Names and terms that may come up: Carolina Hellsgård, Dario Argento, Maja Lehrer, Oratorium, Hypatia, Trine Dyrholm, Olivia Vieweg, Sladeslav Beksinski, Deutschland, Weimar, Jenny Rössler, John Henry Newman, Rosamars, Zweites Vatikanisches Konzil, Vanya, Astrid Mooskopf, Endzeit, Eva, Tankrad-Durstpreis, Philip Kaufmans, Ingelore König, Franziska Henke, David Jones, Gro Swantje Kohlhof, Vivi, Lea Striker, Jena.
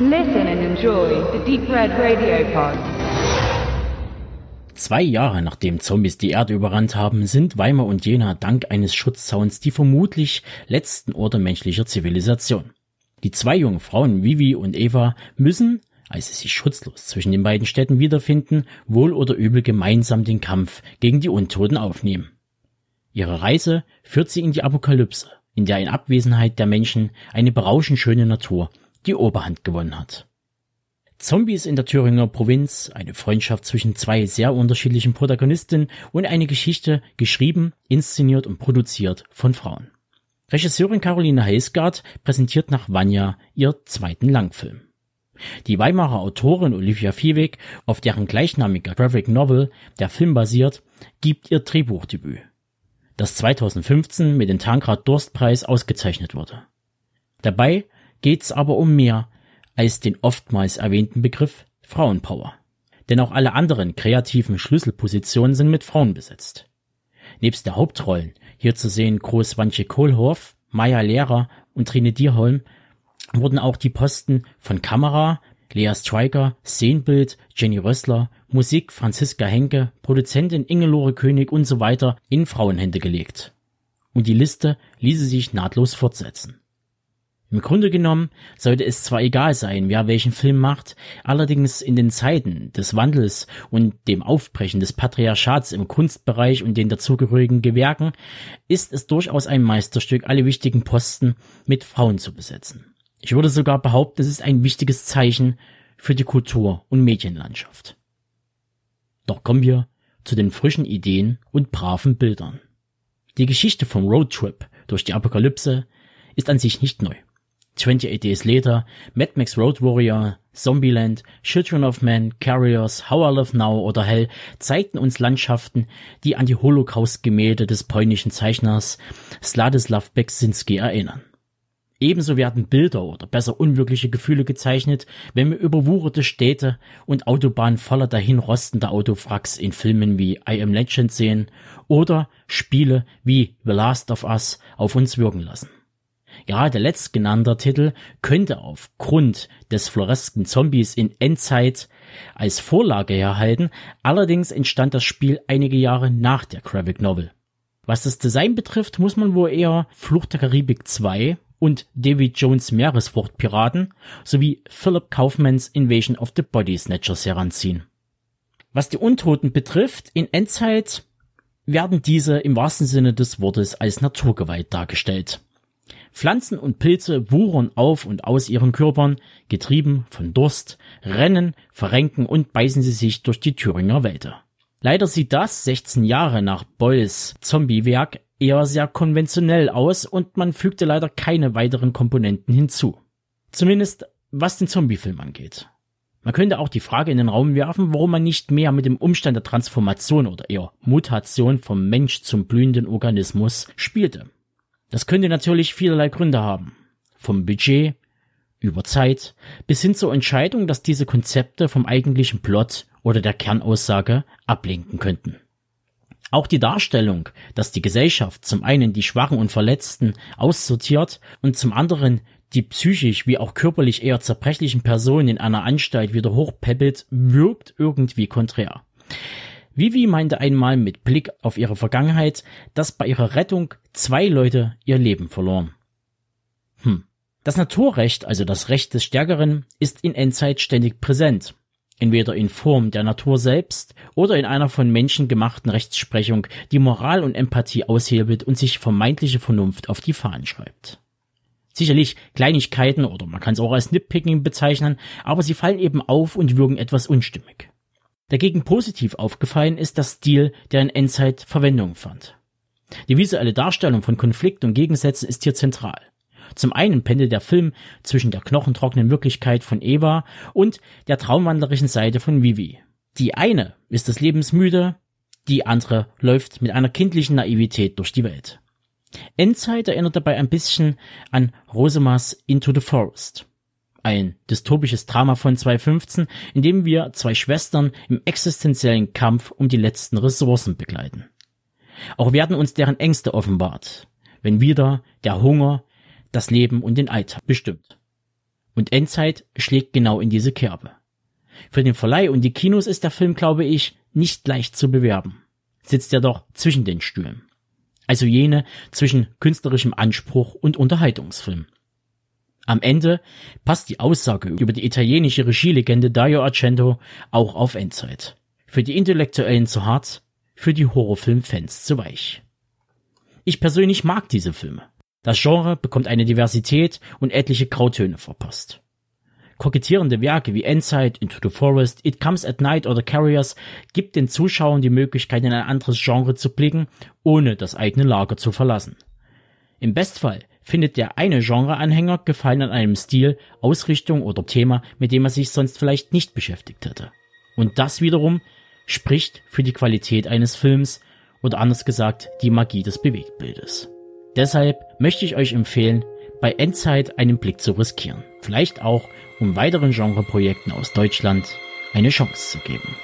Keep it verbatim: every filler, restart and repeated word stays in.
Listen and enjoy the Deep Red Radio Pod. Zwei Jahre nachdem Zombies die Erde überrannt haben, sind Weimar und Jena dank eines Schutzzauns die vermutlich letzten Orte menschlicher Zivilisation. Die zwei jungen Frauen Vivi und Eva müssen, als sie sich schutzlos zwischen den beiden Städten wiederfinden, wohl oder übel gemeinsam den Kampf gegen die Untoten aufnehmen. Ihre Reise führt sie in die Apokalypse, in der in Abwesenheit der Menschen eine berauschend schöne Natur die Oberhand gewonnen hat. Zombies in der Thüringer Provinz, eine Freundschaft zwischen zwei sehr unterschiedlichen Protagonistinnen und eine Geschichte, geschrieben, inszeniert und produziert von Frauen. Regisseurin Carolina Hellsgård präsentiert nach Vanya ihr zweiten Langfilm. Die Weimarer Autorin Olivia Vieweg, auf deren gleichnamiger Graphic Novel der Film basiert, gibt ihr Drehbuchdebüt, das zweitausendfünfzehn mit dem Tankrad-Durstpreis ausgezeichnet wurde. Dabei geht's aber um mehr als den oftmals erwähnten Begriff Frauenpower. Denn auch alle anderen kreativen Schlüsselpositionen sind mit Frauen besetzt. Nebst der Hauptrollen, hier zu sehen Gro Swantje Kohlhof, Maja Lehrer und Trine Dyrholm, wurden auch die Posten von Kamera, Lea Striker, Szenenbild, Jenny Rössler, Musik, Franziska Henke, Produzentin Ingelore König und so weiter in Frauenhände gelegt. Und die Liste ließe sich nahtlos fortsetzen. Im Grunde genommen sollte es zwar egal sein, wer welchen Film macht, allerdings in den Zeiten des Wandels und dem Aufbrechen des Patriarchats im Kunstbereich und den dazugehörigen Gewerken ist es durchaus ein Meisterstück, alle wichtigen Posten mit Frauen zu besetzen. Ich würde sogar behaupten, es ist ein wichtiges Zeichen für die Kultur- und Medienlandschaft. Doch kommen wir zu den frischen Ideen und braven Bildern. Die Geschichte vom Roadtrip durch die Apokalypse ist an sich nicht neu. twenty-eight Days Later, Mad Max Road Warrior, Zombieland, Children of Man, Carriers, How I Live Now oder Hell zeigten uns Landschaften, die an die Holocaust-Gemälde des polnischen Zeichners Sladeslav Beksinski erinnern. Ebenso werden Bilder oder besser unwirkliche Gefühle gezeichnet, wenn wir überwucherte Städte und Autobahnen voller dahinrostender Autowracks in Filmen wie I Am Legend sehen oder Spiele wie The Last of Us auf uns wirken lassen. Ja, der letztgenannte Titel könnte aufgrund des floresken Zombies in Endzeit als Vorlage herhalten, allerdings entstand das Spiel einige Jahre nach der Graphic Novel. Was das Design betrifft, muss man wohl eher Flucht der Karibik two und David Jones' Meeresfluchtpiraten sowie Philip Kaufmans Invasion of the Body Snatchers heranziehen. Was die Untoten betrifft, in Endzeit werden diese im wahrsten Sinne des Wortes als Naturgewalt dargestellt. Pflanzen und Pilze wuchern auf und aus ihren Körpern, getrieben von Durst, rennen, verrenken und beißen sie sich durch die Thüringer Wälder. Leider sieht das sechzehn Jahre nach Boyles Zombiewerk eher sehr konventionell aus und man fügte leider keine weiteren Komponenten hinzu. Zumindest was den Zombiefilm angeht. Man könnte auch die Frage in den Raum werfen, warum man nicht mehr mit dem Umstand der Transformation oder eher Mutation vom Mensch zum blühenden Organismus spielte. Das könnte natürlich vielerlei Gründe haben. Vom Budget, über Zeit, bis hin zur Entscheidung, dass diese Konzepte vom eigentlichen Plot oder der Kernaussage ablenken könnten. Auch die Darstellung, dass die Gesellschaft zum einen die Schwachen und Verletzten aussortiert und zum anderen die psychisch wie auch körperlich eher zerbrechlichen Personen in einer Anstalt wieder hochpäppelt, wirkt irgendwie konträr. Vivi meinte einmal mit Blick auf ihre Vergangenheit, dass bei ihrer Rettung zwei Leute ihr Leben verloren. Hm. Das Naturrecht, also das Recht des Stärkeren, ist in Endzeit ständig präsent. Entweder in Form der Natur selbst oder in einer von Menschen gemachten Rechtsprechung, die Moral und Empathie aushebelt und sich vermeintliche Vernunft auf die Fahnen schreibt. Sicherlich Kleinigkeiten oder man kann es auch als Nitpicking bezeichnen, aber sie fallen eben auf und wirken etwas unstimmig. Dagegen positiv aufgefallen ist der Stil, der in Endzeit Verwendung fand. Die visuelle Darstellung von Konflikten und Gegensätzen ist hier zentral. Zum einen pendelt der Film zwischen der knochentrockenen Wirklichkeit von Eva und der traumwandlerischen Seite von Vivi. Die eine ist das Lebensmüde, die andere läuft mit einer kindlichen Naivität durch die Welt. Endzeit erinnert dabei ein bisschen an Rosamars Into the Forest, ein dystopisches Drama von zweitausendfünfzehn, in dem wir zwei Schwestern im existenziellen Kampf um die letzten Ressourcen begleiten. Auch werden uns deren Ängste offenbart, wenn wieder der Hunger das Leben und den Alltag bestimmt. Und Endzeit schlägt genau in diese Kerbe. Für den Verleih und die Kinos ist der Film, glaube ich, nicht leicht zu bewerben. Sitzt er doch zwischen den Stühlen. Also jene zwischen künstlerischem Anspruch und Unterhaltungsfilm. Am Ende passt die Aussage über die italienische Regielegende Dario Argento auch auf Endzeit. Für die Intellektuellen zu hart, für die Horrorfilmfans zu weich. Ich persönlich mag diese Filme. Das Genre bekommt eine Diversität und etliche Grautöne verpasst. Kokettierende Werke wie Endzeit, Into the Forest, It Comes at Night oder Carriers gibt den Zuschauern die Möglichkeit, in ein anderes Genre zu blicken, ohne das eigene Lager zu verlassen. Im Bestfall findet der eine Genreanhänger Gefallen an einem Stil, Ausrichtung oder Thema, mit dem er sich sonst vielleicht nicht beschäftigt hätte. Und das wiederum spricht für die Qualität eines Films oder anders gesagt, die Magie des Bewegtbildes. Deshalb möchte ich euch empfehlen, bei Endzeit einen Blick zu riskieren. Vielleicht auch, um weiteren Genreprojekten aus Deutschland eine Chance zu geben.